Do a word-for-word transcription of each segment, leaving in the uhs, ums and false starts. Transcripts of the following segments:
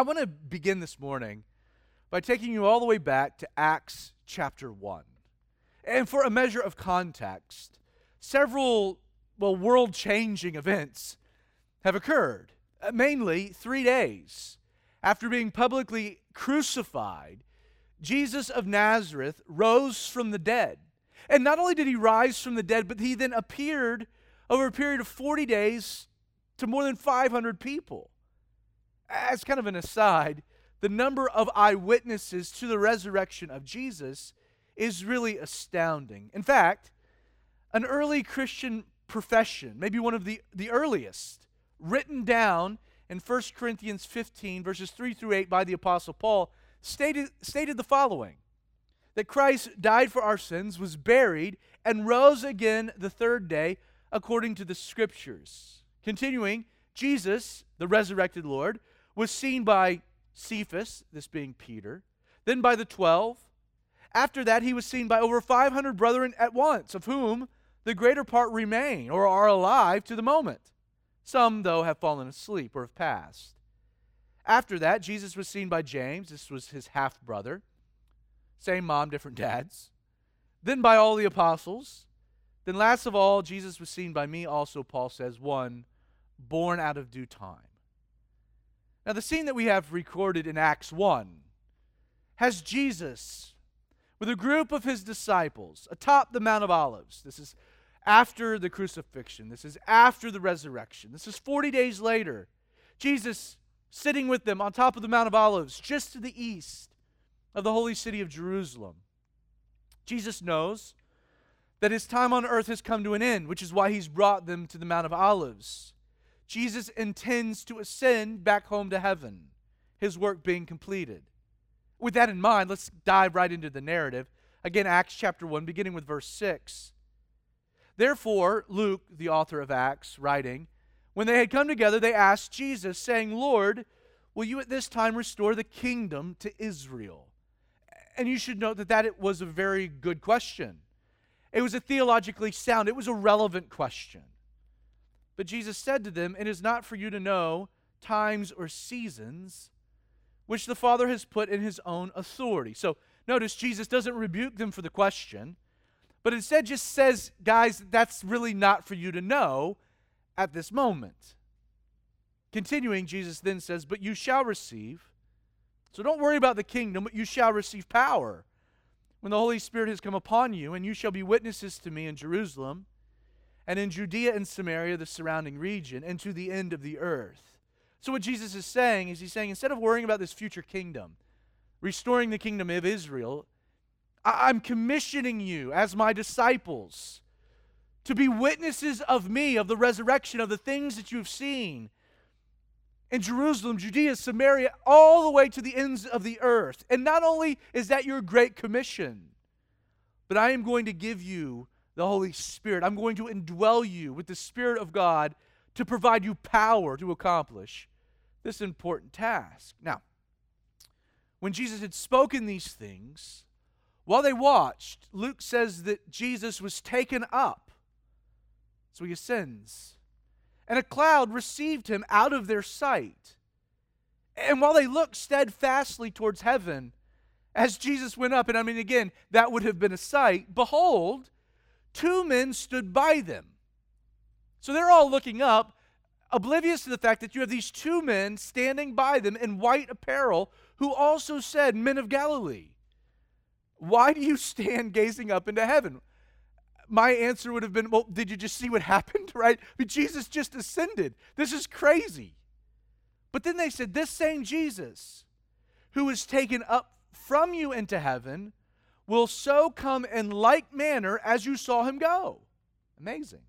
I want to begin this morning by taking you all the way back to Acts chapter one. And for a measure of context, several, well, world-changing events have occurred. Uh, mainly, three days after being publicly crucified, Jesus of Nazareth rose from the dead. And not only did he rise from the dead, but he then appeared over a period of forty days to more than five hundred people. As kind of an aside, the number of eyewitnesses to the resurrection of Jesus is really astounding. In fact, an early Christian profession, maybe one of the, the earliest, written down in First Corinthians fifteen, verses three through eight by the Apostle Paul, stated, stated the following, that Christ died for our sins, was buried, and rose again the third day according to the Scriptures. Continuing, Jesus, the resurrected Lord, was seen by Cephas, this being Peter, then by the twelve. After that, he was seen by over five hundred brethren at once, of whom the greater part remain or are alive to the moment. Some, though, have fallen asleep or have passed. After that, Jesus was seen by James. This was his half-brother. Same mom, different dads. Then by all the apostles. Then last of all, Jesus was seen by me also, Paul says, one born out of due time. Now, the scene that we have recorded in Acts one has Jesus with a group of his disciples atop the Mount of Olives. This is after the crucifixion. This is after the resurrection. This is forty days later. Jesus sitting with them on top of the Mount of Olives, just to the east of the holy city of Jerusalem. Jesus knows that his time on earth has come to an end, which is why he's brought them to the Mount of Olives. Jesus intends to ascend back home to heaven, his work being completed. With that in mind, let's dive right into the narrative. Again, Acts chapter one, beginning with verse six. Therefore, Luke, the author of Acts, writing, when they had come together, they asked Jesus, saying, Lord, will you at this time restore the kingdom to Israel? And you should note that that was a very good question. It was a theologically sound, it was a relevant question. But Jesus said to them, it is not for you to know times or seasons, which the Father has put in his own authority. So notice Jesus doesn't rebuke them for the question, but instead just says, guys, that's really not for you to know at this moment. Continuing, Jesus then says, but you shall receive. So don't worry about the kingdom, but you shall receive power when the Holy Spirit has come upon you, and you shall be witnesses to me in Jerusalem, and in Judea and Samaria, the surrounding region, and to the end of the earth. So what Jesus is saying is he's saying, instead of worrying about this future kingdom, restoring the kingdom of Israel, I- I'm commissioning you as my disciples to be witnesses of me, of the resurrection, of the things that you've seen in Jerusalem, Judea, Samaria, all the way to the ends of the earth. And not only is that your great commission, but I am going to give you the Holy Spirit. I'm going to indwell you with the Spirit of God to provide you power to accomplish this important task. Now, when Jesus had spoken these things, while they watched, Luke says that Jesus was taken up. So he ascends. And a cloud received him out of their sight. And while they looked steadfastly towards heaven, as Jesus went up, and I mean, again, that would have been a sight, behold, two men stood by them. So they're all looking up, oblivious to the fact that you have these two men standing by them in white apparel, who also said, Men of Galilee, why do you stand gazing up into heaven? My answer would have been, well, did you just see what happened, right? But Jesus just ascended. This is crazy. But then they said, this same Jesus who was taken up from you into heaven will so come in like manner as you saw him go. Amazing.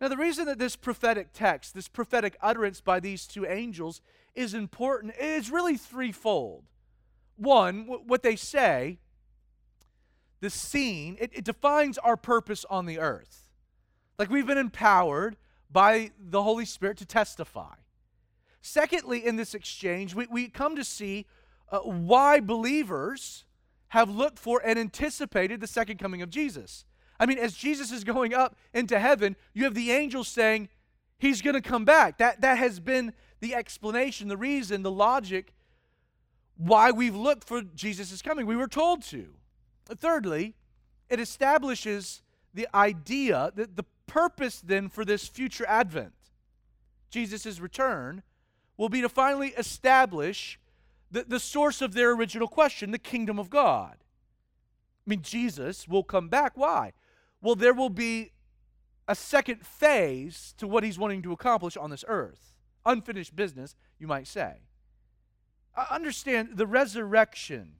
Now, the reason that this prophetic text, this prophetic utterance by these two angels is important is really threefold. One, w- what they say, the scene, it, it defines our purpose on the earth. Like we've been empowered by the Holy Spirit to testify. Secondly, in this exchange, we, we come to see uh, why believers have looked for and anticipated the second coming of Jesus. I mean, as Jesus is going up into heaven, you have the angels saying, he's going to come back. That, that has been the explanation, the reason, the logic why we've looked for Jesus' coming. We were told to. Thirdly, it establishes the idea, the, the purpose then for this future advent, Jesus' return, will be to finally establish the, the source of their original question, the kingdom of God. I mean, Jesus will come back. Why? Well, there will be a second phase to what he's wanting to accomplish on this earth. Unfinished business, you might say. I understand the resurrection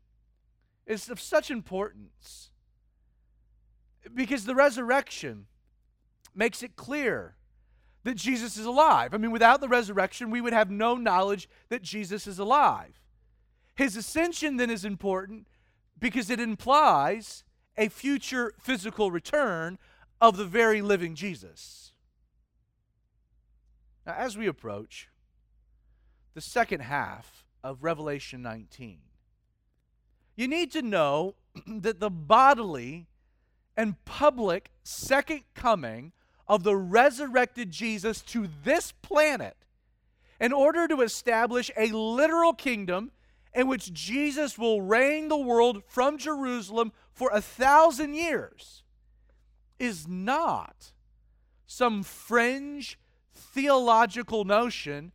is of such importance because the resurrection makes it clear that Jesus is alive. I mean, without the resurrection, we would have no knowledge that Jesus is alive. His ascension then is important because it implies a future physical return of the very living Jesus. Now, as we approach the second half of Revelation nineteen, you need to know that the bodily and public second coming of the resurrected Jesus to this planet in order to establish a literal kingdom in which Jesus will reign the world from Jerusalem for a thousand years is not some fringe theological notion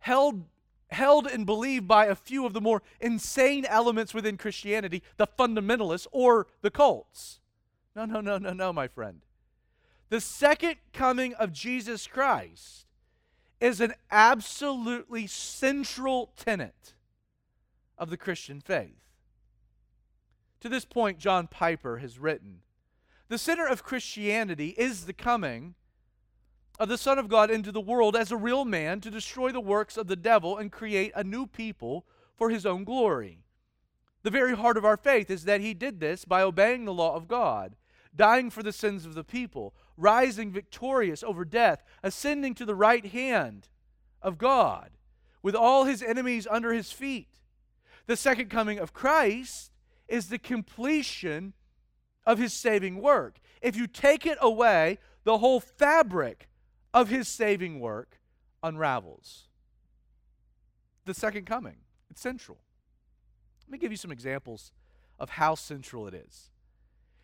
held, held and believed by a few of the more insane elements within Christianity, the fundamentalists or the cults. No, no, no, no, no, my friend. The second coming of Jesus Christ is an absolutely central tenet of the Christian faith. To this point, John Piper has written, "The center of Christianity is the coming of the Son of God into the world as a real man to destroy the works of the devil and create a new people for his own glory. The very heart of our faith is that he did this by obeying the law of God, dying for the sins of the people, rising victorious over death, ascending to the right hand of God, with all his enemies under his feet. The second coming of Christ is the completion of his saving work. If you take it away, the whole fabric of his saving work unravels." The second coming, it's central. Let me give you some examples of how central it is.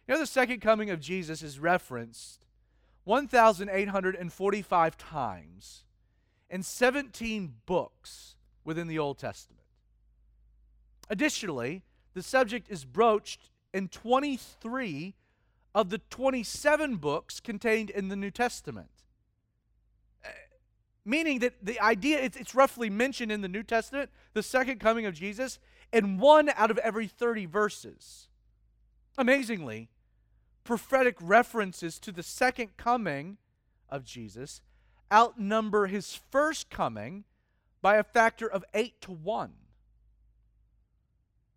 You know, the second coming of Jesus is referenced one thousand eight hundred forty-five times in seventeen books within the Old Testament. Additionally, the subject is broached in twenty-three of the twenty-seven books contained in the New Testament. Meaning that the idea, it's, it's roughly mentioned in the New Testament, the second coming of Jesus, in one out of every thirty verses. Amazingly, prophetic references to the second coming of Jesus outnumber his first coming by a factor of eight to one.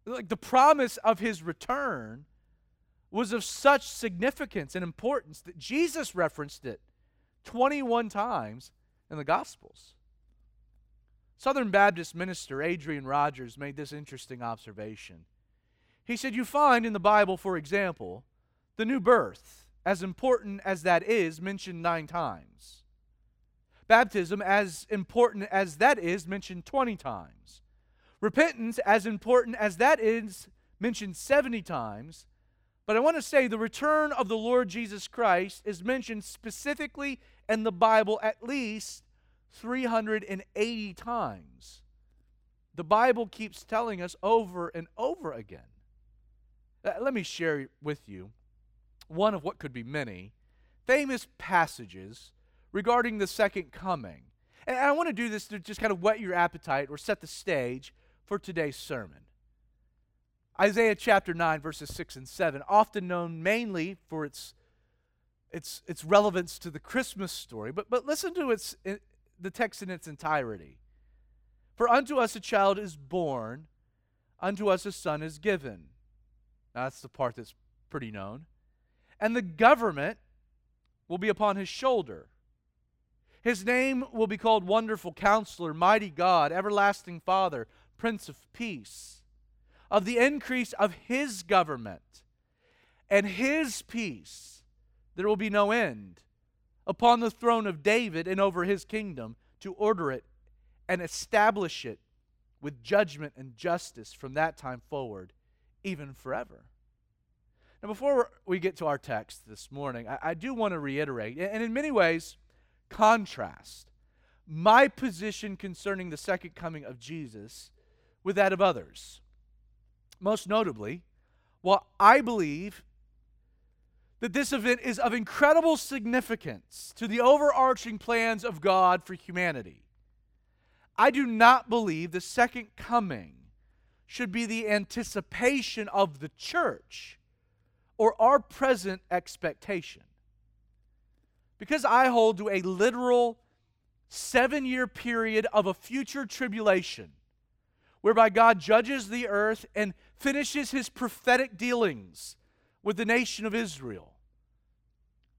Like, the promise of his return was of such significance and importance that Jesus referenced it twenty-one times in the Gospels. Southern Baptist minister Adrian Rogers made this interesting observation. He said, "You find in the Bible, for example, the new birth, as important as that is, mentioned nine times. Baptism, as important as that is, mentioned twenty times. Repentance, as important as that is, mentioned seventy times. But I want to say the return of the Lord Jesus Christ is mentioned specifically in the Bible at least three hundred eighty times. The Bible keeps telling us over and over again." Let me share with you one of what could be many famous passages regarding the second coming. And I want to do this to just kind of whet your appetite or set the stage for today's sermon. Isaiah chapter nine, verses six and seven, often known mainly for its its its relevance to the Christmas story, but but listen to its it, the text in its entirety. "For unto us a child is born, unto us a son is given." Now, that's the part that's pretty known. "And the government will be upon his shoulder. His name will be called Wonderful Counselor, Mighty God, Everlasting Father, Prince of Peace. Of the increase of his government and his peace, there will be no end, upon the throne of David and over his kingdom, to order it and establish it with judgment and justice from that time forward, even forever. Now, before we get to our text this morning, I, I do want to reiterate, and in many ways, contrast my position concerning the second coming of Jesus with that of others. Most notably, while I believe that this event is of incredible significance to the overarching plans of God for humanity, I do not believe the second coming should be the anticipation of the church or our present expectation. Because I hold to a literal seven-year period of a future tribulation whereby God judges the earth and finishes his prophetic dealings with the nation of Israel,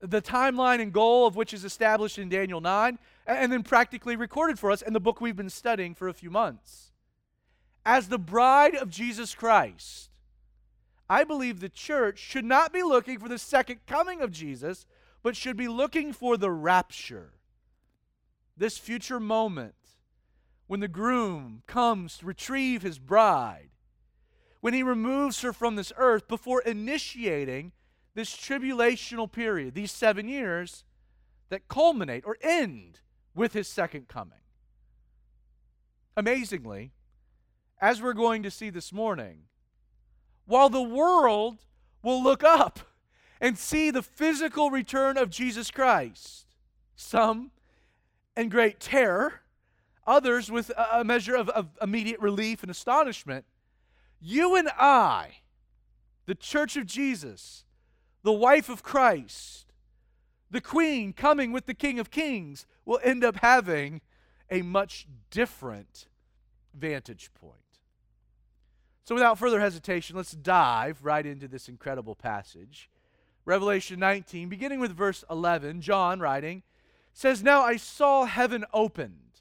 the timeline and goal of which is established in Daniel nine and then practically recorded for us in the book we've been studying for a few months. As the bride of Jesus Christ, I believe the church should not be looking for the second coming of Jesus, but should be looking for the rapture, this future moment when the groom comes to retrieve his bride, when he removes her from this earth before initiating this tribulational period, these seven years that culminate or end with his second coming. Amazingly, as we're going to see this morning, while the world will look up and see the physical return of Jesus Christ, some in great terror, others with a measure of, of immediate relief and astonishment, you and I, the Church of Jesus, the wife of Christ, the queen coming with the King of Kings, will end up having a much different vantage point. So without further hesitation, let's dive right into this incredible passage. Revelation nineteen, beginning with verse eleven, John, writing, says, "Now I saw heaven opened,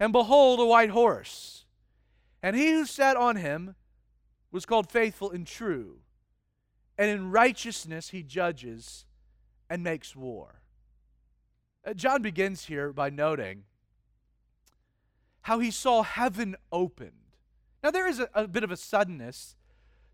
and behold, a white horse. And he who sat on him was called Faithful and True, and in righteousness he judges and makes war." John begins here by noting how he saw heaven opened. Now there is a, a bit of a suddenness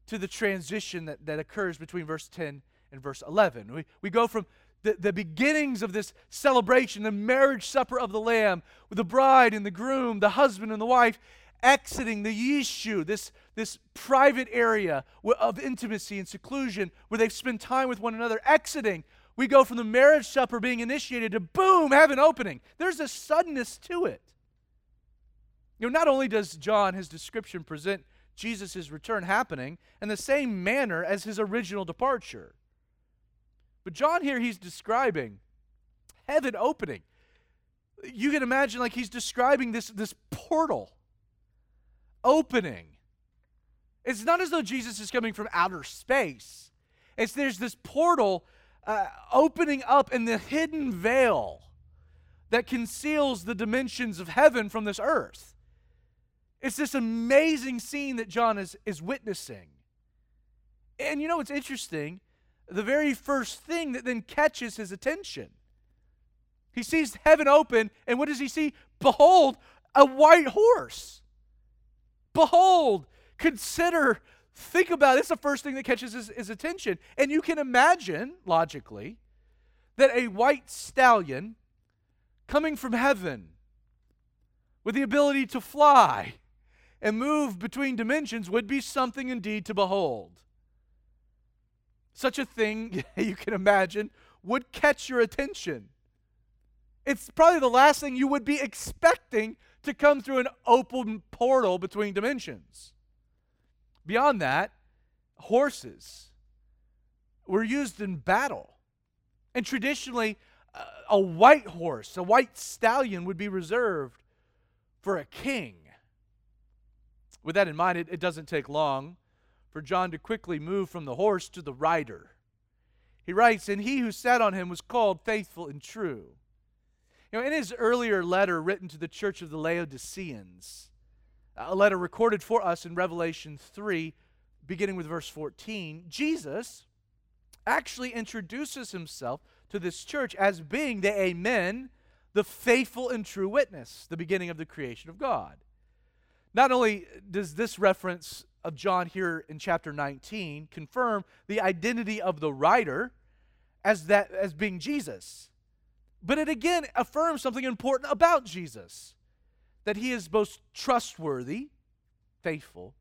to the transition that, that occurs between verse ten and verse eleven. We, we go from the, the beginnings of this celebration, the marriage supper of the Lamb, with the bride and the groom, the husband and the wife, exiting the Yishu, this, this private area of intimacy and seclusion where they've spent time with one another, exiting. We go from the marriage supper being initiated to, boom, heaven opening. There's a suddenness to it. You know, not only does John, his description, present Jesus' return happening in the same manner as his original departure, but John here, he's describing heaven opening. You can imagine, like, he's describing this, this portal opening. It's not as though Jesus is coming from outer space. It's there's this portal uh, opening up in the hidden veil that conceals the dimensions of heaven from this earth. It's this amazing scene that John is, is witnessing. And you know what's interesting? The very first thing that then catches his attention. He sees heaven open, and what does he see? Behold, a white horse. Behold, consider, think about it. It's the first thing that catches his, his attention. And you can imagine, logically, that a white stallion coming from heaven with the ability to fly and move between dimensions would be something indeed to behold. Such a thing, you can imagine, would catch your attention. It's probably the last thing you would be expecting to come through an open portal between dimensions. Beyond that, horses were used in battle. And traditionally, a white horse, a white stallion, would be reserved for a king. With that in mind, it, it doesn't take long for John to quickly move from the horse to the rider. He writes, "And he who sat on him was called Faithful and True." You know, in his earlier letter written to the church of the Laodiceans, a letter recorded for us in Revelation three, beginning with verse fourteen, Jesus actually introduces himself to this church as being the Amen, the faithful and true witness, the beginning of the creation of God. Not only does this reference of John here in chapter nineteen confirm the identity of the writer as that as being Jesus, but it again affirms something important about Jesus, that he is both trustworthy, faithful,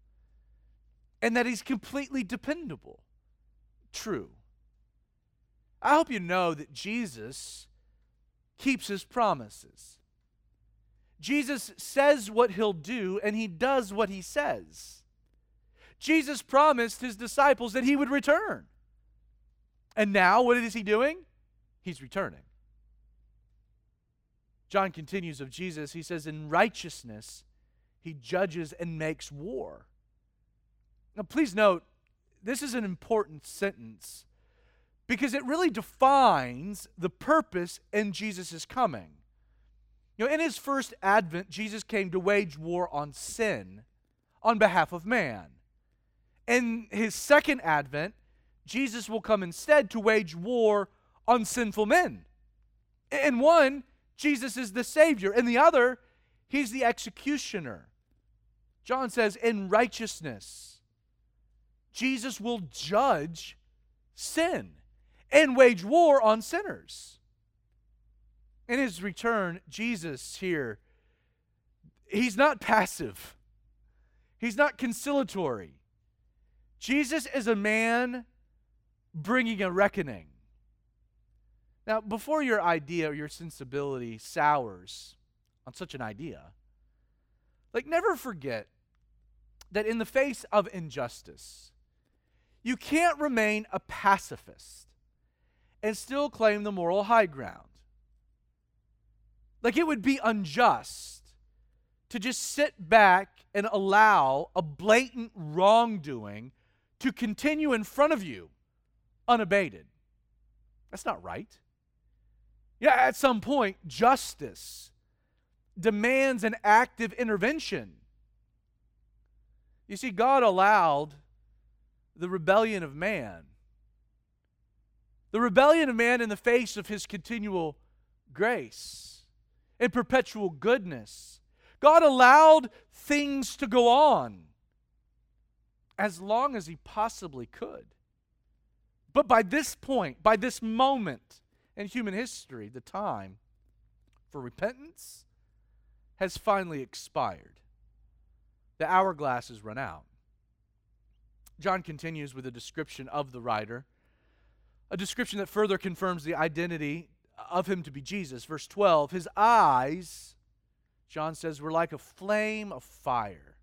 and that he's completely dependable, true. I hope you know that Jesus keeps his promises. Jesus says what he'll do, and he does what he says. Jesus promised his disciples that he would return. And now, what is he doing? He's returning. John continues of Jesus, he says, in righteousness, he judges and makes war. Now, please note, this is an important sentence because it really defines the purpose in Jesus' coming. You know, in his first advent, Jesus came to wage war on sin on behalf of man. In his second advent, Jesus will come instead to wage war on sinful men. In one, Jesus is the Savior. In the other, he's the executioner. John says, in righteousness, Jesus will judge sin and wage war on sinners. In his return, Jesus here, he's not passive. He's not conciliatory. Jesus is a man bringing a reckoning. Now, before your idea or your sensibility sours on such an idea, like, never forget that in the face of injustice, you can't remain a pacifist and still claim the moral high ground. Like, it would be unjust to just sit back and allow a blatant wrongdoing to continue in front of you unabated. That's not right. Yeah, at some point, justice demands an active intervention. You see, God allowed the rebellion of man. The rebellion of man in the face of his continual grace and perpetual goodness. God allowed things to go on as long as he possibly could. But by this point, by this moment in human history, the time for repentance has finally expired. The hourglass has run out. John continues with a description of the writer, a description that further confirms the identity of him to be Jesus. Verse twelve, his eyes, John says, were like a flame of fire.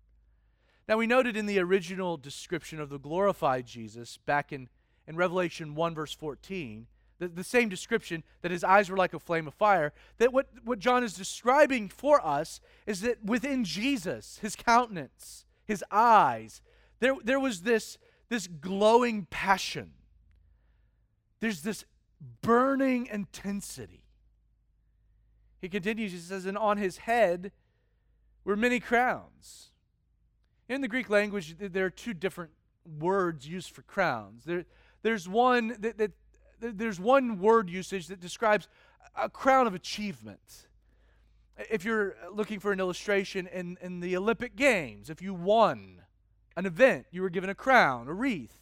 Now, we noted in the original description of the glorified Jesus back in, in Revelation one verse fourteen, the, the same description that his eyes were like a flame of fire, that what, what John is describing for us is that within Jesus, his countenance, his eyes, there, there was this, this glowing passion. There's this burning intensity. He continues, he says, and on his head were many crowns. In the Greek language, there are two different words used for crowns. There, there's one that, that there's one word usage that describes a crown of achievement. If you're looking for an illustration in, in the Olympic Games, if you won an event, you were given a crown, a wreath.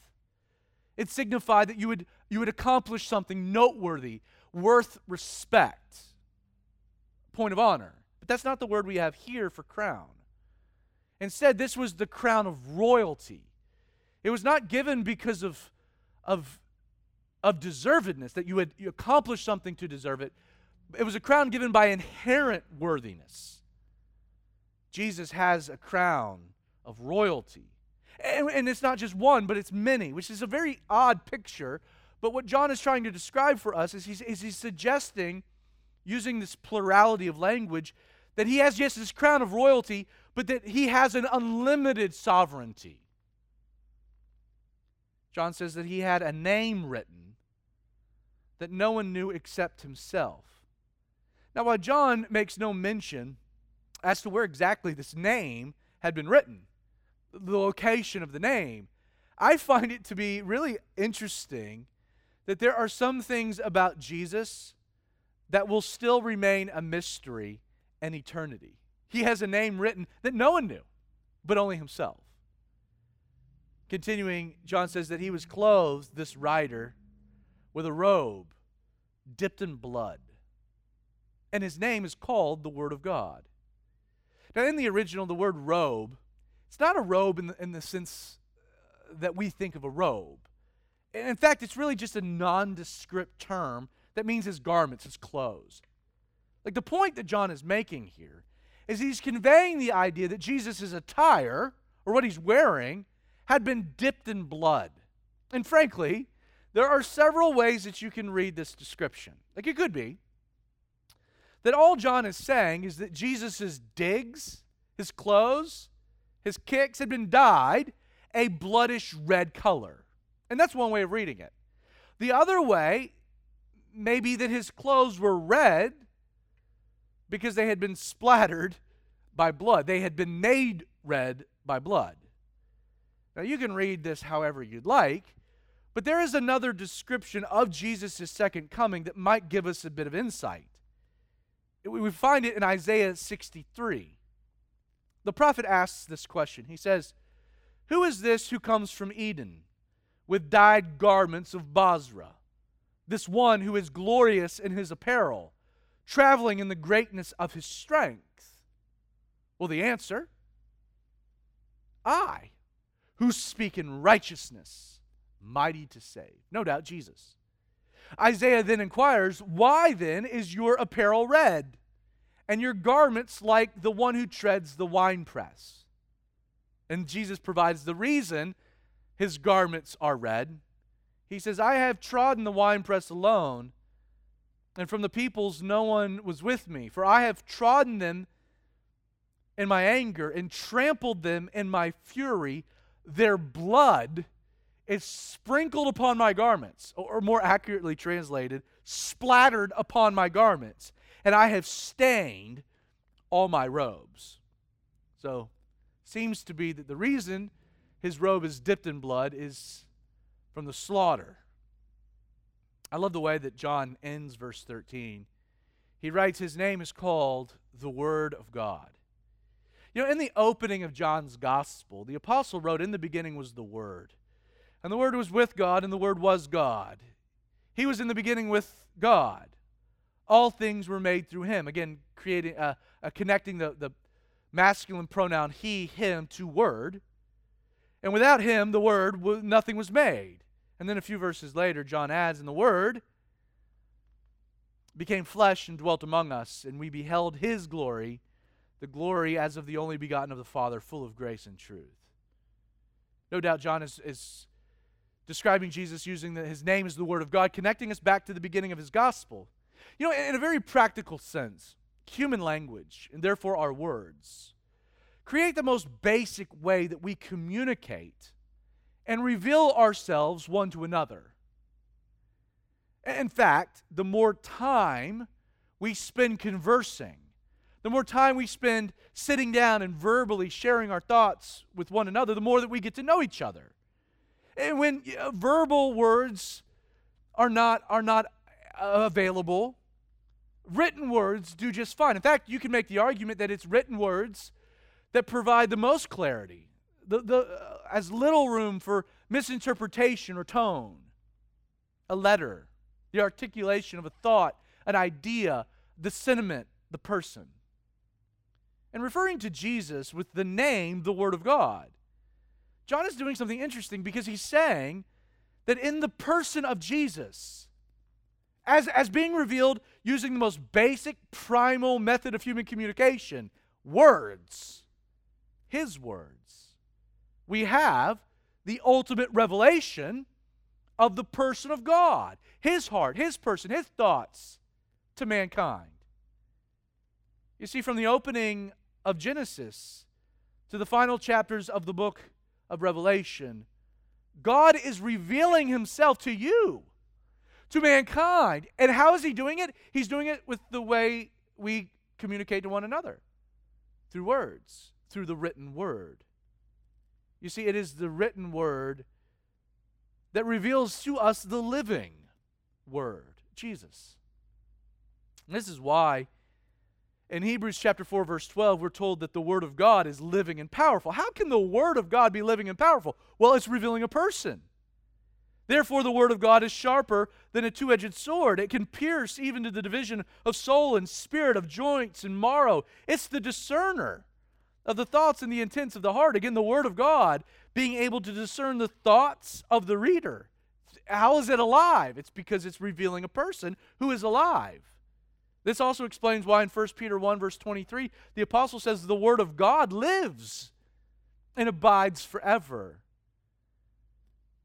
It signified that you would you would accomplish something noteworthy, worth respect, point of honor. But that's not the word we have here for crown. Instead, this was the crown of royalty. It was not given because of, of, of deservedness, that you had you accomplished something to deserve it. It was a crown given by inherent worthiness. Jesus has a crown of royalty. And, and it's not just one, but it's many, which is a very odd picture. But what John is trying to describe for us is he's, is he's suggesting, using this plurality of language, that he has, yes, this crown of royalty, but that he has an unlimited sovereignty. John says that he had a name written that no one knew except himself. Now, while John makes no mention as to where exactly this name had been written, the location of the name, I find it to be really interesting that there are some things about Jesus that will still remain a mystery in eternity. He has a name written that no one knew, but only himself. Continuing, John says that he was clothed, this rider, with a robe dipped in blood. And his name is called the Word of God. Now, in the original, the word robe, it's not a robe in the, in the sense that we think of a robe. In fact, it's really just a nondescript term that means his garments, his clothes. Like, the point that John is making here is he's conveying the idea that Jesus' attire, or what he's wearing, had been dipped in blood. And frankly, there are several ways that you can read this description. Like, it could be that all John is saying is that Jesus' digs, his clothes, his kicks had been dyed a bloodish red color. And that's one way of reading it. The other way may be that his clothes were red because they had been splattered by blood. They had been made red by blood. Now, you can read this however you'd like, but there is another description of Jesus' second coming that might give us a bit of insight. We find it in Isaiah sixty-three. The prophet asks this question. He says, "Who is this who comes from Eden with dyed garments of Basra? This one who is glorious in his apparel, traveling in the greatness of his strength." Well, the answer, I, who speak in righteousness, mighty to save. No doubt, Jesus. Isaiah then inquires, why then is your apparel red, and your garments like the one who treads the winepress? And Jesus provides the reason his garments are red. He says, I have trodden the winepress alone, and from the peoples no one was with me, for I have trodden them in my anger and trampled them in my fury. Their blood is sprinkled upon my garments, or more accurately translated, splattered upon my garments, and I have stained all my robes. So, seems to be that the reason his robe is dipped in blood is from the slaughter. I love the way that John ends verse thirteen. He writes, his name is called the Word of God. You know, in the opening of John's gospel, the apostle wrote, in the beginning was the Word. And the Word was with God, and the Word was God. He was in the beginning with God. All things were made through him. Again, creating, uh, uh, connecting the, the masculine pronoun he, him to Word. And without him, the Word, nothing was made. And then a few verses later, John adds, and the Word became flesh and dwelt among us, and we beheld his glory, the glory as of the only begotten of the Father, full of grace and truth. No doubt John is, is describing Jesus using the, his name as the Word of God, connecting us back to the beginning of his gospel. You know, in a very practical sense, human language, and therefore our words, create the most basic way that we communicate and reveal ourselves one to another. In fact, the more time we spend conversing, the more time we spend sitting down and verbally sharing our thoughts with one another, the more that we get to know each other. And when uh, verbal words are not, are not uh, available, written words do just fine. In fact, you can make the argument that it's written words that provide the most clarity, The, the, uh, as little room for misinterpretation or tone. A letter, the articulation of a thought, an idea, the sentiment, the person. And referring to Jesus with the name, the Word of God, John is doing something interesting because he's saying that in the person of Jesus, as, as being revealed using the most basic, primal method of human communication, words, his words, we have the ultimate revelation of the person of God, his heart, his person, his thoughts to mankind. You see, from the opening of Genesis to the final chapters of the book of Revelation, God is revealing himself to you, to mankind. And how is he doing it? He's doing it with the way we communicate to one another, through words, through the written word. You see, it is the written word that reveals to us the living word, Jesus. And this is why in Hebrews chapter four, verse twelve, we're told that the Word of God is living and powerful. How can the Word of God be living and powerful? Well, it's revealing a person. Therefore, the Word of God is sharper than a two-edged sword. It can pierce even to the division of soul and spirit, of joints and marrow. It's the discerner of the thoughts and the intents of the heart. Again, the Word of God being able to discern the thoughts of the reader. How is it alive? It's because it's revealing a person who is alive. This also explains why in First Peter one, verse twenty-three, the apostle says the Word of God lives and abides forever.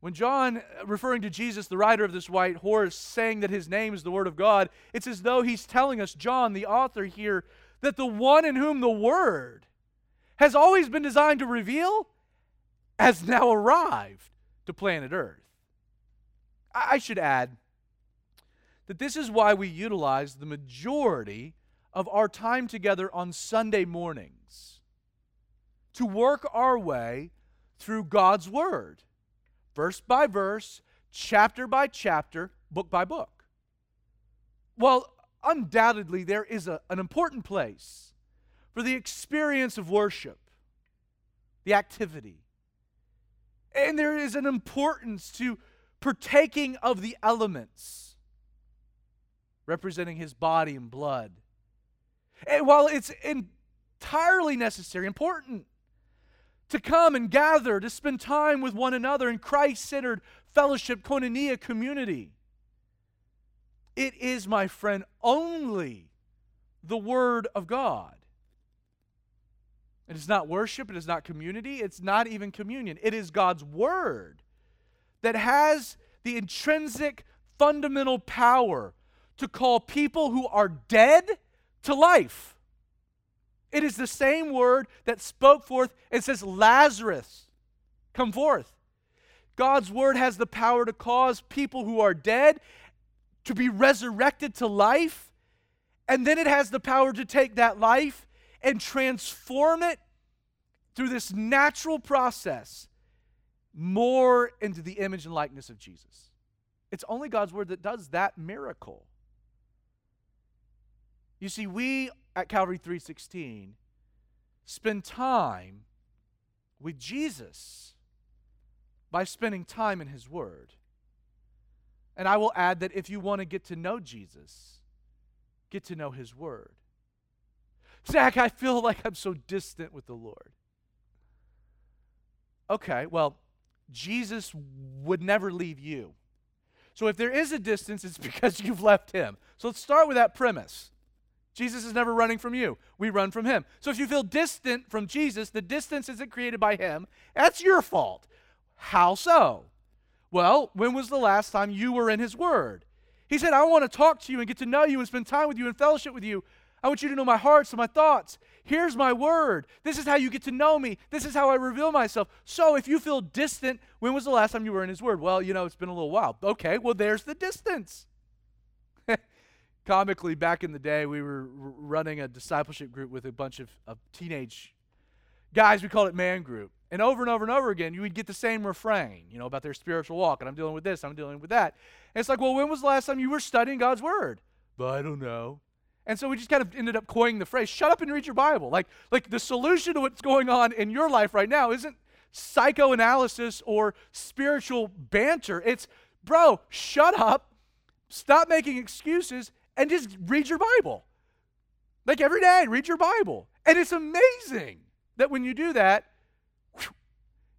When John, referring to Jesus, the rider of this white horse, saying that his name is the Word of God, it's as though he's telling us, John, the author here, that the one in whom the Word has always been designed to reveal has now arrived to planet Earth. I should add that this is why we utilize the majority of our time together on Sunday mornings to work our way through God's Word. Verse by verse, chapter by chapter, book by book. Well, undoubtedly there is a, an important place for the experience of worship, the activity. And there is an importance to partaking of the elements representing His body and blood. And while it's entirely necessary, important, to come and gather, to spend time with one another in Christ-centered fellowship, koinonia, community. It is, my friend, only the Word of God. It is not worship, it is not community, it's not even communion. It is God's Word that has the intrinsic, fundamental power to call people who are dead to life. It is the same Word that spoke forth and says, Lazarus, come forth. God's Word has the power to cause people who are dead to be resurrected to life, and then it has the power to take that life and transform it through this natural process more into the image and likeness of Jesus. It's only God's Word that does that miracle. You see, we at Calvary three sixteen spend time with Jesus by spending time in His Word. And I will add that if you want to get to know Jesus, get to know His Word. Zach, I feel like I'm so distant with the Lord. Okay, well, Jesus would never leave you. So if there is a distance, it's because you've left Him. So let's start with that premise. Jesus is never running from you. We run from Him. So if you feel distant from Jesus, the distance isn't created by Him. That's your fault. How so? Well, when was the last time you were in His Word? He said, I want to talk to you and get to know you and spend time with you and fellowship with you. I want you to know my hearts and my thoughts. Here's my Word. This is how you get to know me. This is how I reveal myself. So if you feel distant, when was the last time you were in His Word? Well, you know, it's been a little while. Okay, well, there's the distance. Comically, back in the day, we were running a discipleship group with a bunch of, of teenage guys. We called it Man Group. And over and over and over again, you would get the same refrain, you know, about their spiritual walk. And I'm dealing with this, I'm dealing with that. And it's like, well, when was the last time you were studying God's Word? But I don't know. And so we just kind of ended up coining the phrase, shut up and read your Bible. Like, like the solution to what's going on in your life right now isn't psychoanalysis or spiritual banter. It's, bro, shut up, stop making excuses, and just read your Bible. Like every day, read your Bible. And it's amazing that when you do that, whew,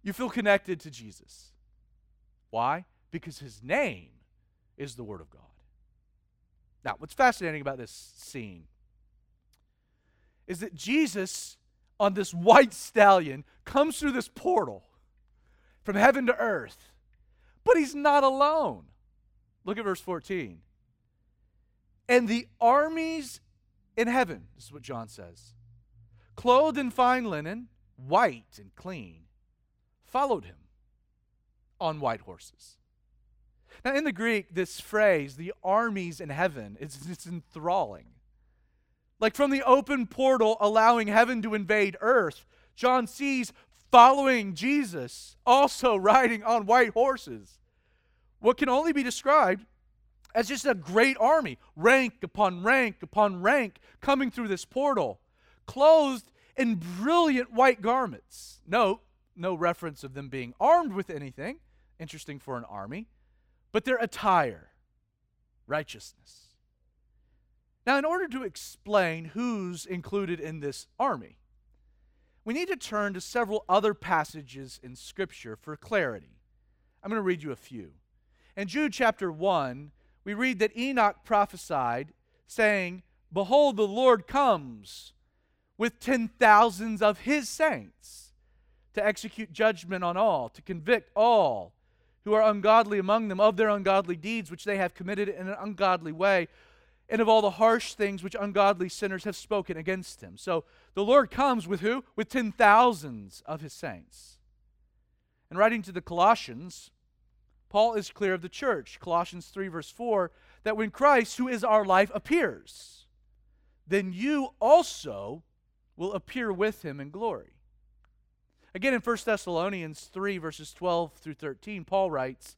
you feel connected to Jesus. Why? Because His name is the Word of God. Now, what's fascinating about this scene is that Jesus, on this white stallion, comes through this portal from heaven to earth, but He's not alone. Look at verse fourteen. And the armies in heaven, this is what John says, clothed in fine linen, white and clean, followed Him on white horses. Now, in the Greek, this phrase, the armies in heaven, it's, it's enthralling. Like from the open portal allowing heaven to invade earth, John sees following Jesus also riding on white horses. What can only be described That's just a great army, rank upon rank upon rank, coming through this portal, clothed in brilliant white garments. Note, no reference of them being armed with anything. Interesting for an army. But their attire, righteousness. Now, in order to explain who's included in this army, we need to turn to several other passages in Scripture for clarity. I'm going to read you a few. In Jude chapter one, we read that Enoch prophesied, saying, "Behold, the Lord comes with ten thousands of his saints to execute judgment on all, to convict all who are ungodly among them of their ungodly deeds, which they have committed in an ungodly way, and of all the harsh things which ungodly sinners have spoken against him." So the Lord comes with who? With ten thousands of his saints. And writing to the Colossians, Paul is clear of the church, Colossians three verse four, that when Christ, who is our life, appears, then you also will appear with him in glory. Again, in First Thessalonians three verses twelve through thirteen, Paul writes,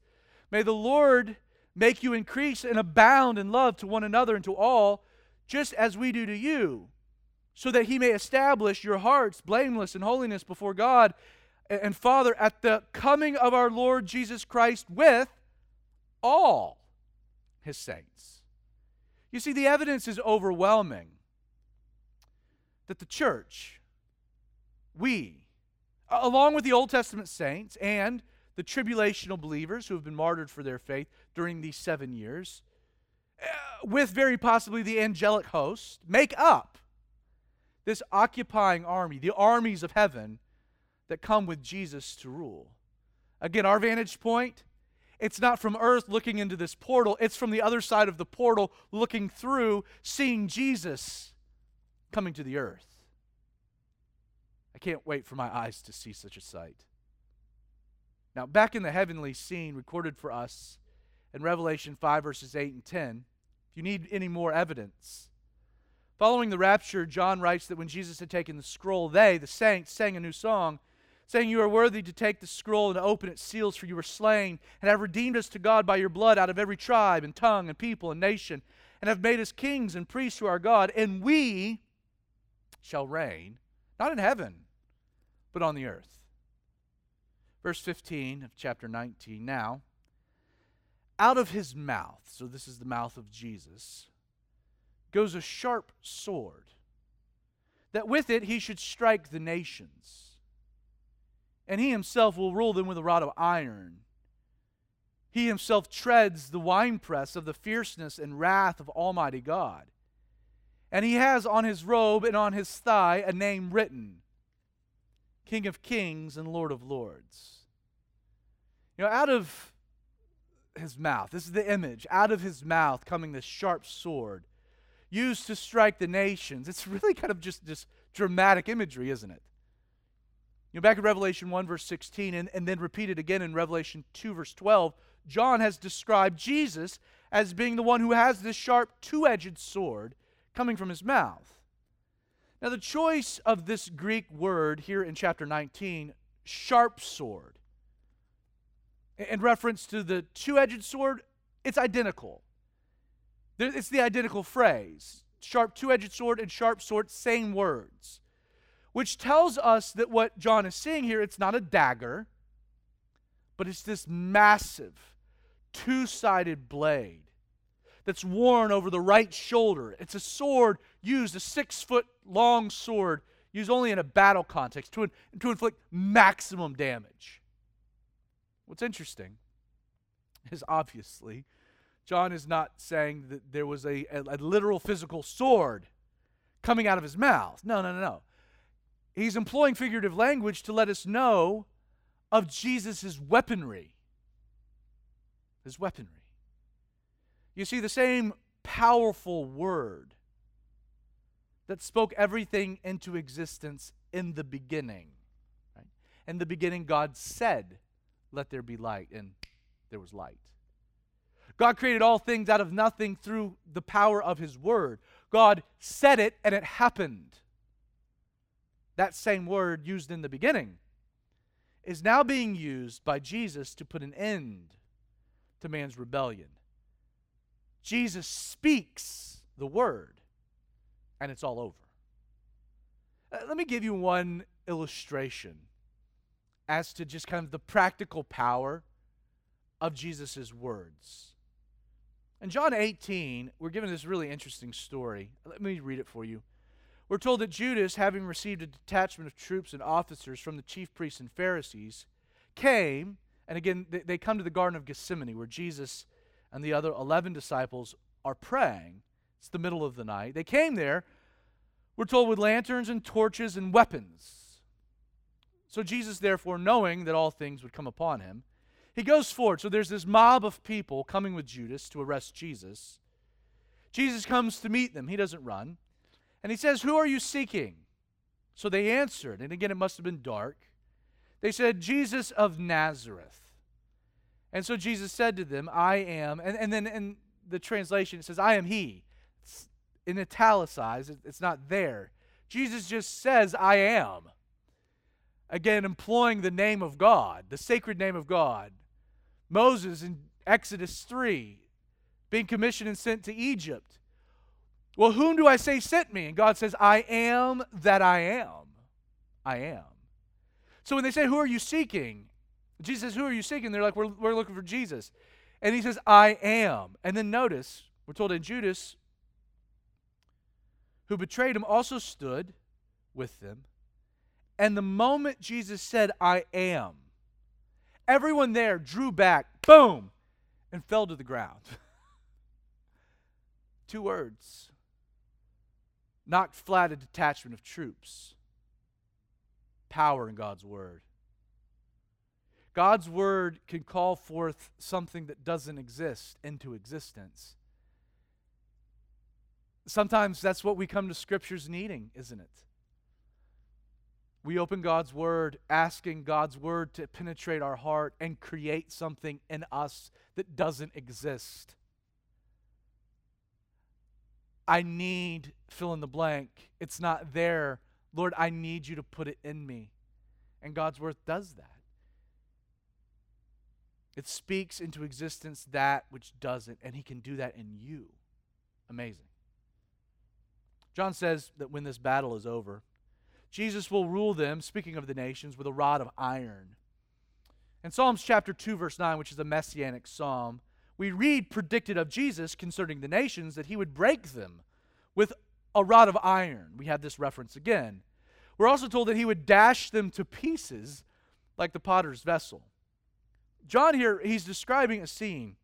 "May the Lord make you increase and abound in love to one another and to all, just as we do to you, so that he may establish your hearts blameless in holiness before God and Father, at the coming of our Lord Jesus Christ with all his saints." You see, the evidence is overwhelming that the church, we, along with the Old Testament saints and the tribulational believers who have been martyred for their faith during these seven years, with very possibly the angelic host, make up this occupying army, the armies of heaven, that come with Jesus to rule. Again, our vantage point, it's not from earth looking into this portal, it's from the other side of the portal looking through, seeing Jesus coming to the earth. I can't wait for my eyes to see such a sight. Now, back in the heavenly scene recorded for us in Revelation five, verses eight and ten, if you need any more evidence, following the rapture, John writes that when Jesus had taken the scroll, they, the saints, sang a new song, saying, "You are worthy to take the scroll and to open its seals, for you were slain, and have redeemed us to God by your blood out of every tribe and tongue and people and nation, and have made us kings and priests to our God, and we shall reign, not in heaven, but on the earth." Verse fifteen of chapter nineteen, "Now, out of his mouth," so this is the mouth of Jesus, "goes a sharp sword, that with it he should strike the nations. And he himself will rule them with a rod of iron. He himself treads the winepress of the fierceness and wrath of Almighty God. And he has on his robe and on his thigh a name written, King of Kings and Lord of Lords." You know, out of his mouth, this is the image, out of his mouth coming this sharp sword used to strike the nations. It's really kind of just, just dramatic imagery, isn't it? You know, back in Revelation one, verse sixteen, and, and then repeated again in Revelation two, verse twelve, John has described Jesus as being the one who has this sharp two-edged sword coming from his mouth. Now, the choice of this Greek word here in chapter nineteen, sharp sword, in reference to the two-edged sword, it's identical. It's the identical phrase. Sharp two-edged sword and sharp sword, same words. Which tells us that what John is seeing here, it's not a dagger, but it's this massive two-sided blade that's worn over the right shoulder. It's a sword used, a six-foot long sword, used only in a battle context to, in, to inflict maximum damage. What's interesting is obviously John is not saying that there was a, a, a literal physical sword coming out of his mouth. No, no, no, no. He's employing figurative language to let us know of Jesus' weaponry. His weaponry. You see, the same powerful word that spoke everything into existence in the beginning. Right? In the beginning, God said, "Let there be light," and there was light. God created all things out of nothing through the power of his word. God said it, and it happened. That same word used in the beginning is now being used by Jesus to put an end to man's rebellion Jesus speaks the word, and it's all over. Uh, let me give you one illustration as to just kind of the practical power of Jesus' words. In John eighteen, we're given this really interesting story. Let me read it for you. We're told that Judas, having received a detachment of troops and officers from the chief priests and Pharisees, came, and again, they, they come to the Garden of Gethsemane, where Jesus and the other eleven disciples are praying. It's the middle of the night. They came there, we're told, with lanterns and torches and weapons. So Jesus, therefore, knowing that all things would come upon him, he goes forward. So there's this mob of people coming with Judas to arrest Jesus. Jesus comes to meet them. He doesn't run. And he says, "Who are you seeking?" So they answered. And again, it must have been dark. They said, "Jesus of Nazareth." And so Jesus said to them, "I am," and, and then in the translation it says, "I am he." It's in italicized, it's not there. Jesus just says, "I am." Again, employing the name of God, the sacred name of God. Moses in Exodus three, being commissioned and sent to Egypt. "Well, whom do I say sent me?" And God says, "I am that I am. I am." So when they say, "Who are you seeking?" Jesus says, "Who are you seeking?" They're like, we're, we're looking for Jesus. And he says, "I am." And then notice, we're told that Judas, who betrayed him, also stood with them. And the moment Jesus said, "I am," everyone there drew back, boom, and fell to the ground. Two words. Knocked flat a detachment of troops. Power in God's word. God's word can call forth something that doesn't exist into existence. Sometimes that's what we come to Scriptures needing, isn't it? We open God's word, asking God's word to penetrate our heart and create something in us that doesn't exist. I need fill in the blank. It's not there. Lord, I need you to put it in me. And God's word does that. It speaks into existence that which doesn't, and he can do that in you. Amazing. John says that when this battle is over, Jesus will rule them, speaking of the nations, with a rod of iron. In Psalms chapter two, verse nine, which is a messianic psalm, we read predicted of Jesus concerning the nations that he would break them with a rod of iron. We have this reference again. We're also told that he would dash them to pieces like the potter's vessel. John here, he's describing a scene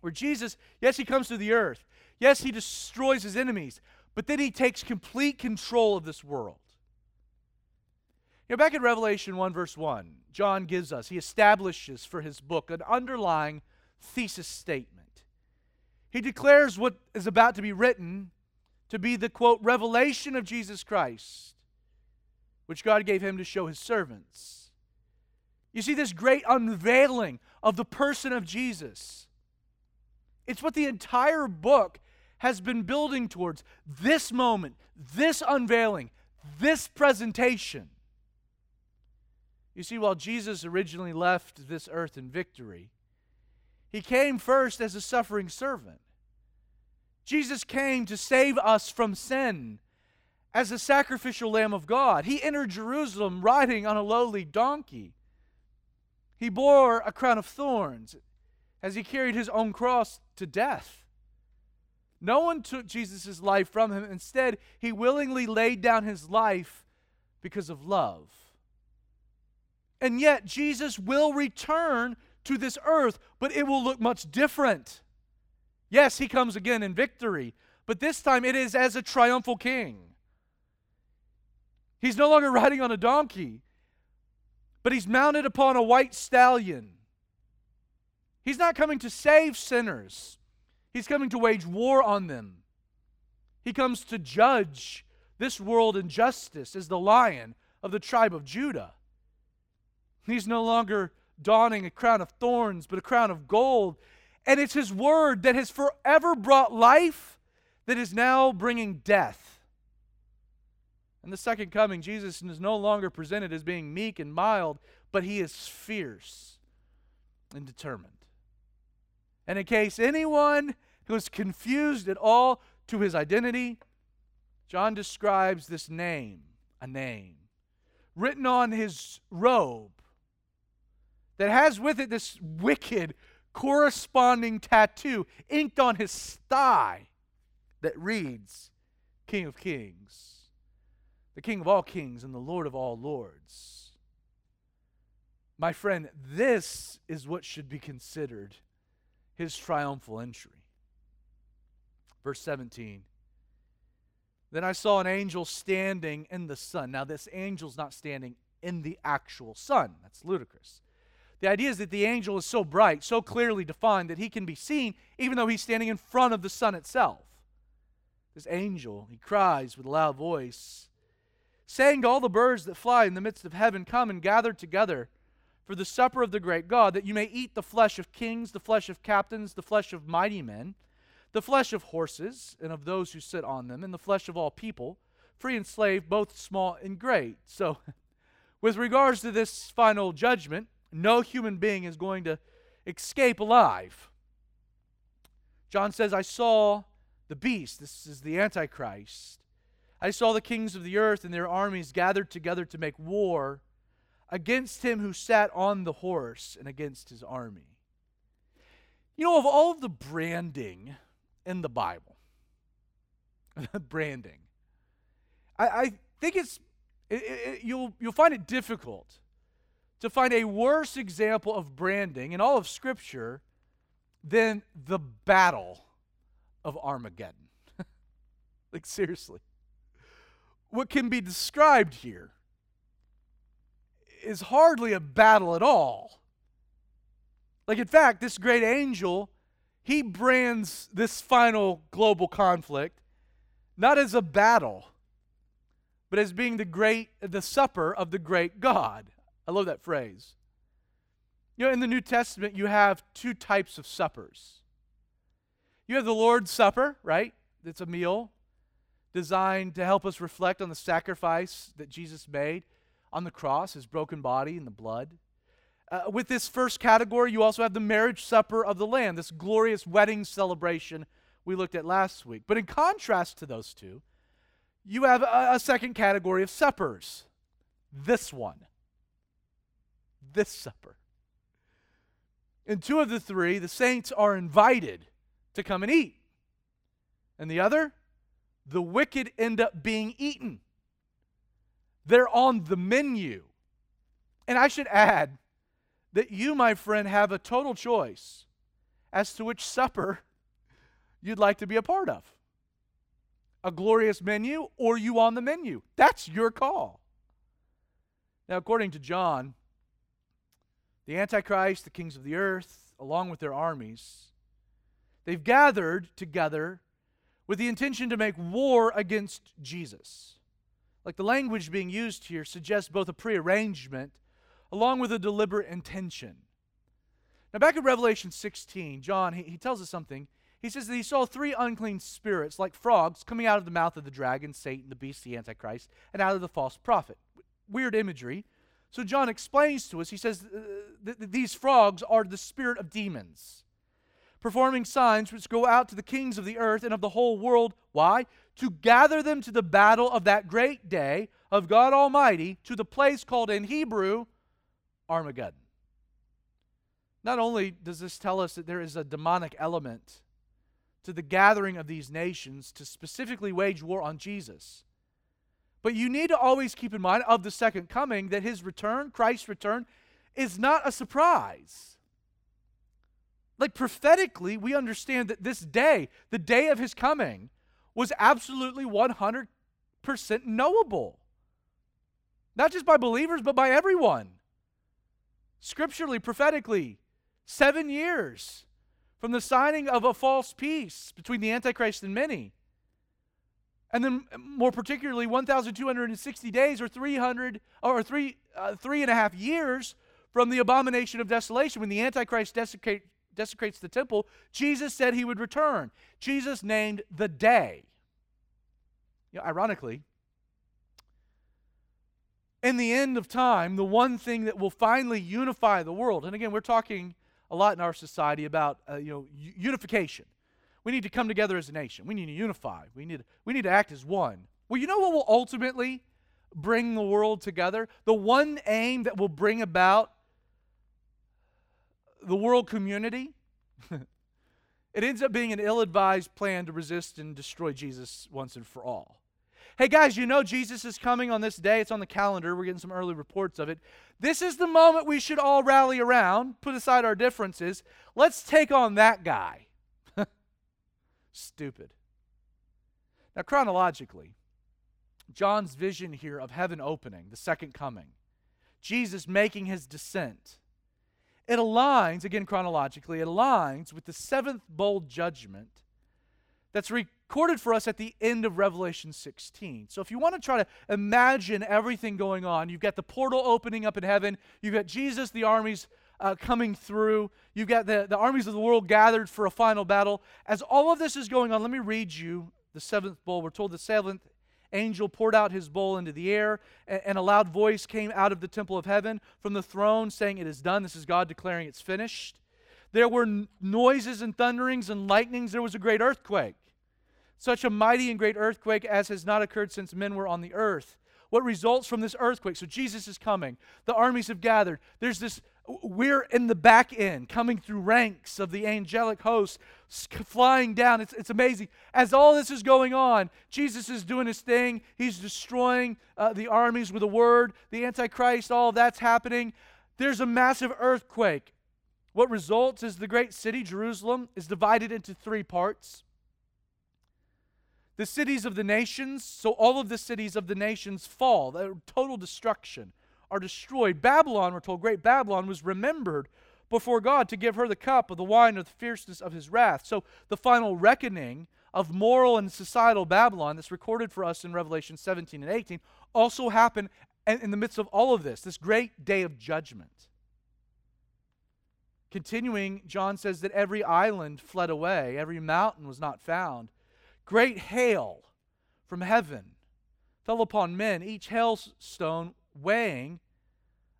where Jesus, yes, he comes to the earth. Yes, he destroys his enemies, but then he takes complete control of this world. You know, back in Revelation one, verse one, John gives us, he establishes for his book an underlying thesis statement. He declares what is about to be written to be the, quote, revelation of Jesus Christ, which God gave him to show his servants. You see this great unveiling of the person of Jesus. It's what the entire book has been building towards. This moment, this unveiling, this presentation. You see, while Jesus originally left this earth in victory, he came first as a suffering servant. Jesus came to save us from sin as the sacrificial Lamb of God. He entered Jerusalem riding on a lowly donkey. He bore a crown of thorns as he carried his own cross to death. No one took Jesus' life from him. Instead, he willingly laid down his life because of love. And yet, Jesus will return to this earth, but it will look much different. Yes, he comes again in victory, but this time it is as a triumphal king. He's no longer riding on a donkey, but he's mounted upon a white stallion. He's not coming to save sinners. He's coming to wage war on them. He comes to judge this world in justice as the Lion of the tribe of Judah. He's no longer donning a crown of thorns, but a crown of gold. And it's his word that has forever brought life that is now bringing death. In the second coming, Jesus is no longer presented as being meek and mild, but he is fierce and determined. And in case anyone He was confused at all to his identity. John describes this name, a name, written on his robe that has with it this wicked corresponding tattoo inked on his thigh that reads, King of Kings, the King of all kings and the Lord of all lords. My friend, this is what should be considered his triumphal entry. Verse seventeen, then I saw an angel standing in the sun. Now this angel's not standing in the actual sun. That's ludicrous. The idea is that the angel is so bright, so clearly defined that he can be seen even though he's standing in front of the sun itself. This angel, he cries with a loud voice, saying to all the birds that fly in the midst of heaven, come and gather together for the supper of the great God, that you may eat the flesh of kings, the flesh of captains, the flesh of mighty men, the flesh of horses and of those who sit on them, and the flesh of all people, free and slave, both small and great. So, with regards to this final judgment, no human being is going to escape alive. John says, I saw the beast, this is the Antichrist. I saw the kings of the earth and their armies gathered together to make war against him who sat on the horse and against his army. You know, of all of the branding in the Bible, branding, I, I think it's, it, it, you'll, you'll find it difficult to find a worse example of branding in all of Scripture than the battle of Armageddon. Like, seriously. What can be described here is hardly a battle at all. Like, in fact, this great angel, he brands this final global conflict not as a battle, but as being the great, the supper of the great God. I love that phrase. You know, in the New Testament, you have two types of suppers. You have the Lord's Supper, right? It's a meal designed to help us reflect on the sacrifice that Jesus made on the cross, his broken body and the blood. Uh, with this first category, you also have the marriage supper of the Lamb, this glorious wedding celebration we looked at last week. But in contrast to those two, you have a, a second category of suppers. This one. This supper. In two of the three, the saints are invited to come and eat. And the other, the wicked end up being eaten. They're on the menu. And I should add that you, my friend, have a total choice as to which supper you'd like to be a part of. A glorious menu or you on the menu. That's your call. Now, according to John, the Antichrist, the kings of the earth, along with their armies, they've gathered together with the intention to make war against Jesus. Like, the language being used here suggests both a prearrangement along with a deliberate intention. Now, back in Revelation sixteen, John, he, he tells us something. He says that he saw three unclean spirits like frogs coming out of the mouth of the dragon, Satan, the beast, the Antichrist, and out of the false prophet. Weird imagery. So John explains to us, he says uh, that th- these frogs are the spirit of demons, performing signs which go out to the kings of the earth and of the whole world. Why? To gather them to the battle of that great day of God Almighty, to the place called in Hebrew, Armageddon. Not only does this tell us that there is a demonic element to the gathering of these nations to specifically wage war on Jesus, but you need to always keep in mind of the second coming that his return, Christ's return, is not a surprise. Like, prophetically, we understand that this day, the day of his coming, was absolutely one hundred percent knowable. Not just by believers, but by everyone. Scripturally, prophetically, seven years from the signing of a false peace between the Antichrist and many. And then, more particularly, one thousand two hundred sixty days or three hundred or three uh, three and a half years from the abomination of desolation, when the Antichrist desecrate, desecrates the temple, Jesus said he would return. Jesus named the day. You know, ironically, in the end of time, the one thing that will finally unify the world, and again, we're talking a lot in our society about uh, you know unification. We need to come together as a nation. We need to unify. We need, we need to act as one. Well, you know what will ultimately bring the world together? The one aim that will bring about the world community? It ends up being an ill-advised plan to resist and destroy Jesus once and for all. Hey guys, you know Jesus is coming on this day. It's on the calendar. We're getting some early reports of it. This is the moment we should all rally around, put aside our differences. Let's take on that guy. Stupid. Now, chronologically, John's vision here of heaven opening, the second coming, Jesus making his descent, it aligns, again chronologically, it aligns with the seventh bold judgment that's recorded for us at the end of Revelation sixteen. So if you want to try to imagine everything going on, you've got the portal opening up in heaven, you've got Jesus, the armies uh, coming through, you've got the, the armies of the world gathered for a final battle. As all of this is going on, let me read you the seventh bowl. We're told the seventh angel poured out his bowl into the air, and a loud voice came out of the temple of heaven from the throne saying, "It is done." This is God declaring it's finished. There were noises and thunderings and lightnings. There was a great earthquake, such a mighty and great earthquake as has not occurred since men were on the earth. What results from this earthquake? So Jesus is coming. The armies have gathered. There's this, we're in the back end, coming through ranks of the angelic hosts, flying down. It's, it's amazing. As all this is going on, Jesus is doing his thing. He's destroying uh, the armies with a word. The Antichrist, all that's happening. There's a massive earthquake. What results is the great city, Jerusalem, is divided into three parts. The cities of the nations, so all of the cities of the nations fall. They're total destruction. Are destroyed. Babylon, we're told, great Babylon was remembered before God to give her the cup of the wine of the fierceness of his wrath. So the final reckoning of moral and societal Babylon that's recorded for us in Revelation seventeen and eighteen also happened in the midst of all of this, this great day of judgment. Continuing, John says that every island fled away, every mountain was not found. Great hail from heaven fell upon men, each hailstone weighing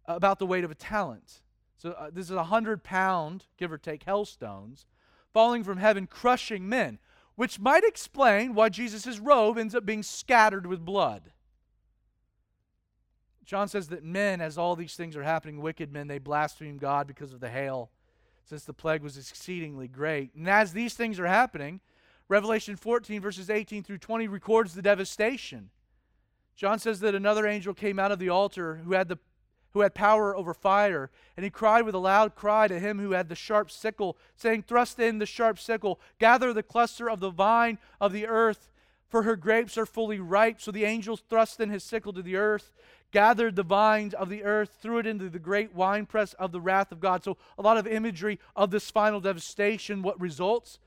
about the weight of a talent. So uh, this is a hundred pound, give or take, hailstones falling from heaven, crushing men, which might explain why Jesus' robe ends up being scattered with blood. John says that men, as all these things are happening, wicked men, they blaspheme God because of the hail, since the plague was exceedingly great. And as these things are happening, Revelation fourteen, verses eighteen through twenty records the devastation. John says that another angel came out of the altar who had the who had power over fire, and he cried with a loud cry to him who had the sharp sickle, saying, "Thrust in the sharp sickle, gather the cluster of the vine of the earth, for her grapes are fully ripe." So the angel thrust in his sickle to the earth, gathered the vines of the earth, threw it into the great winepress of the wrath of God. So a lot of imagery of this final devastation, what results?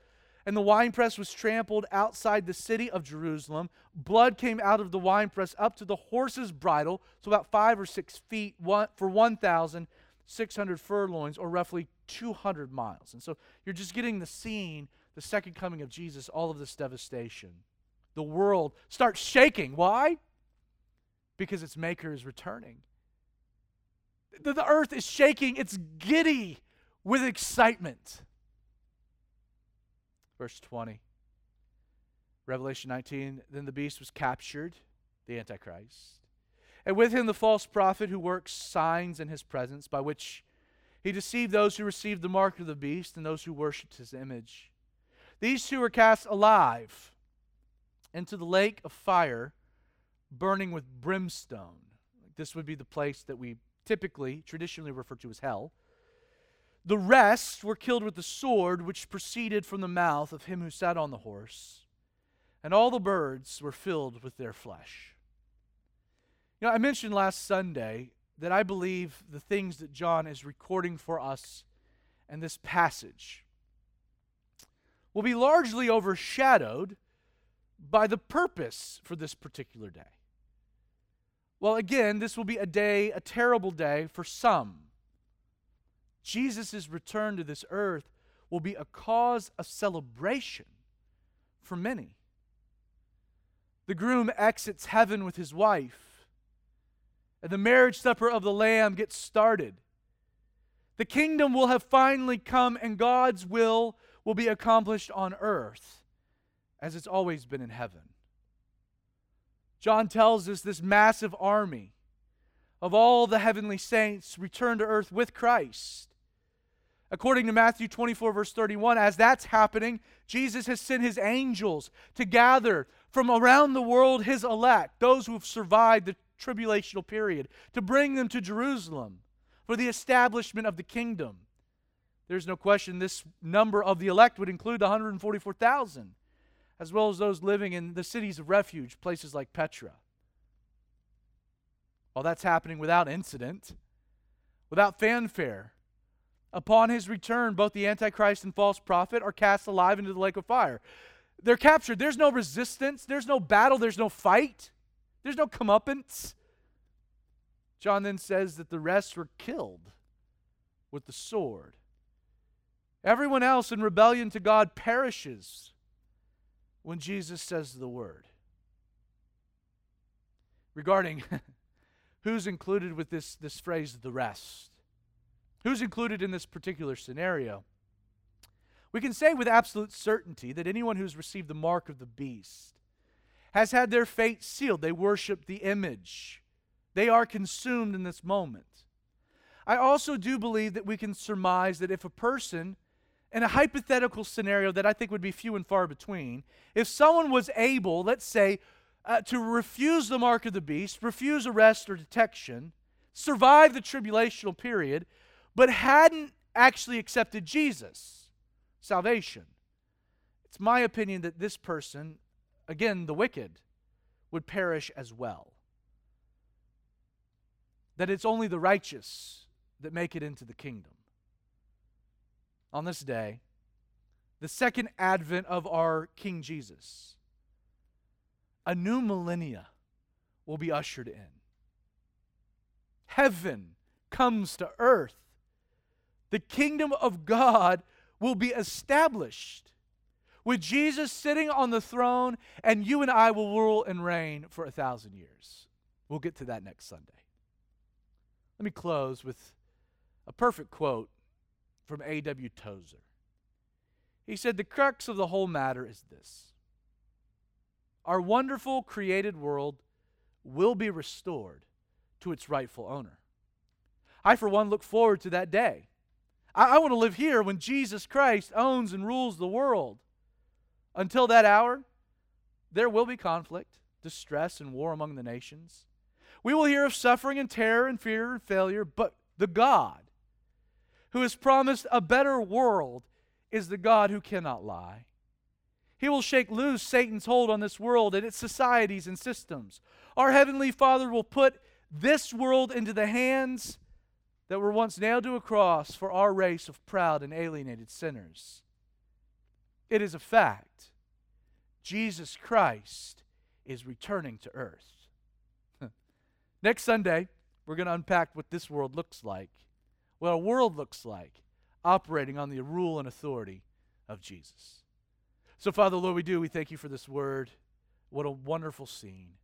And the winepress was trampled outside the city of Jerusalem. Blood came out of the winepress up to the horse's bridle, so about five or six feet one, for one thousand six hundred furlongs, or roughly two hundred miles. And so you're just getting the scene, the second coming of Jesus, all of this devastation. The world starts shaking. Why? Because its maker is returning. The, the earth is shaking. It's giddy with excitement. Verse twenty, Revelation nineteen, "Then the beast was captured," the Antichrist, "and with him the false prophet who works signs in his presence, by which he deceived those who received the mark of the beast and those who worshipped his image. These two were cast alive into the lake of fire, burning with brimstone." This would be the place that we typically, traditionally refer to as hell. "The rest were killed with the sword which proceeded from the mouth of him who sat on the horse, and all the birds were filled with their flesh." You know, I mentioned last Sunday that I believe the things that John is recording for us in this passage will be largely overshadowed by the purpose for this particular day. Well, again, this will be a day, a terrible day for some. Jesus' return to this earth will be a cause of celebration for many. The groom exits heaven with his wife, and the marriage supper of the Lamb gets started. The kingdom will have finally come, and God's will will be accomplished on earth as it's always been in heaven. John tells us this massive army of all the heavenly saints return to earth with Christ. According to Matthew twenty-four, verse thirty-one, as that's happening, Jesus has sent his angels to gather from around the world his elect, those who have survived the tribulational period, to bring them to Jerusalem for the establishment of the kingdom. There's no question this number of the elect would include the one hundred forty-four thousand, as well as those living in the cities of refuge, places like Petra. All that's happening without incident, without fanfare. Upon his return, both the Antichrist and false prophet are cast alive into the lake of fire. They're captured. There's no resistance. There's no battle. There's no fight. There's no comeuppance. John then says that the rest were killed with the sword. Everyone else in rebellion to God perishes when Jesus says the word. Regarding who's included with this, this phrase, the rest. Who's included in this particular scenario? We can say with absolute certainty that anyone who's received the mark of the beast has had their fate sealed. They worship the image. They are consumed in this moment. I also do believe that we can surmise that if a person, in a hypothetical scenario that I think would be few and far between, if someone was able, let's say, uh, to refuse the mark of the beast, refuse arrest or detection, survive the tribulational period, but hadn't actually accepted Jesus' salvation, it's my opinion that this person, again, the wicked, would perish as well. That it's only the righteous that make it into the kingdom. On this day, the second advent of our King Jesus, a new millennia will be ushered in. Heaven comes to earth. The kingdom of God will be established with Jesus sitting on the throne, and you and I will rule and reign for a thousand years. We'll get to that next Sunday. Let me close with a perfect quote from A W Tozer. He said, the crux of the whole matter is this. Our wonderful created world will be restored to its rightful owner. I, for one, look forward to that day. I, I want to live here when Jesus Christ owns and rules the world. Until that hour, there will be conflict, distress, and war among the nations. We will hear of suffering and terror and fear and failure, but the God who has promised a better world is the God who cannot lie. He will shake loose Satan's hold on this world and its societies and systems. Our Heavenly Father will put this world into the hands that were once nailed to a cross for our race of proud and alienated sinners. It is a fact. Jesus Christ is returning to earth. Next Sunday, we're going to unpack what this world looks like. What a world looks like operating on the rule and authority of Jesus. So, Father, Lord, we do. We thank you for this word. What a wonderful scene.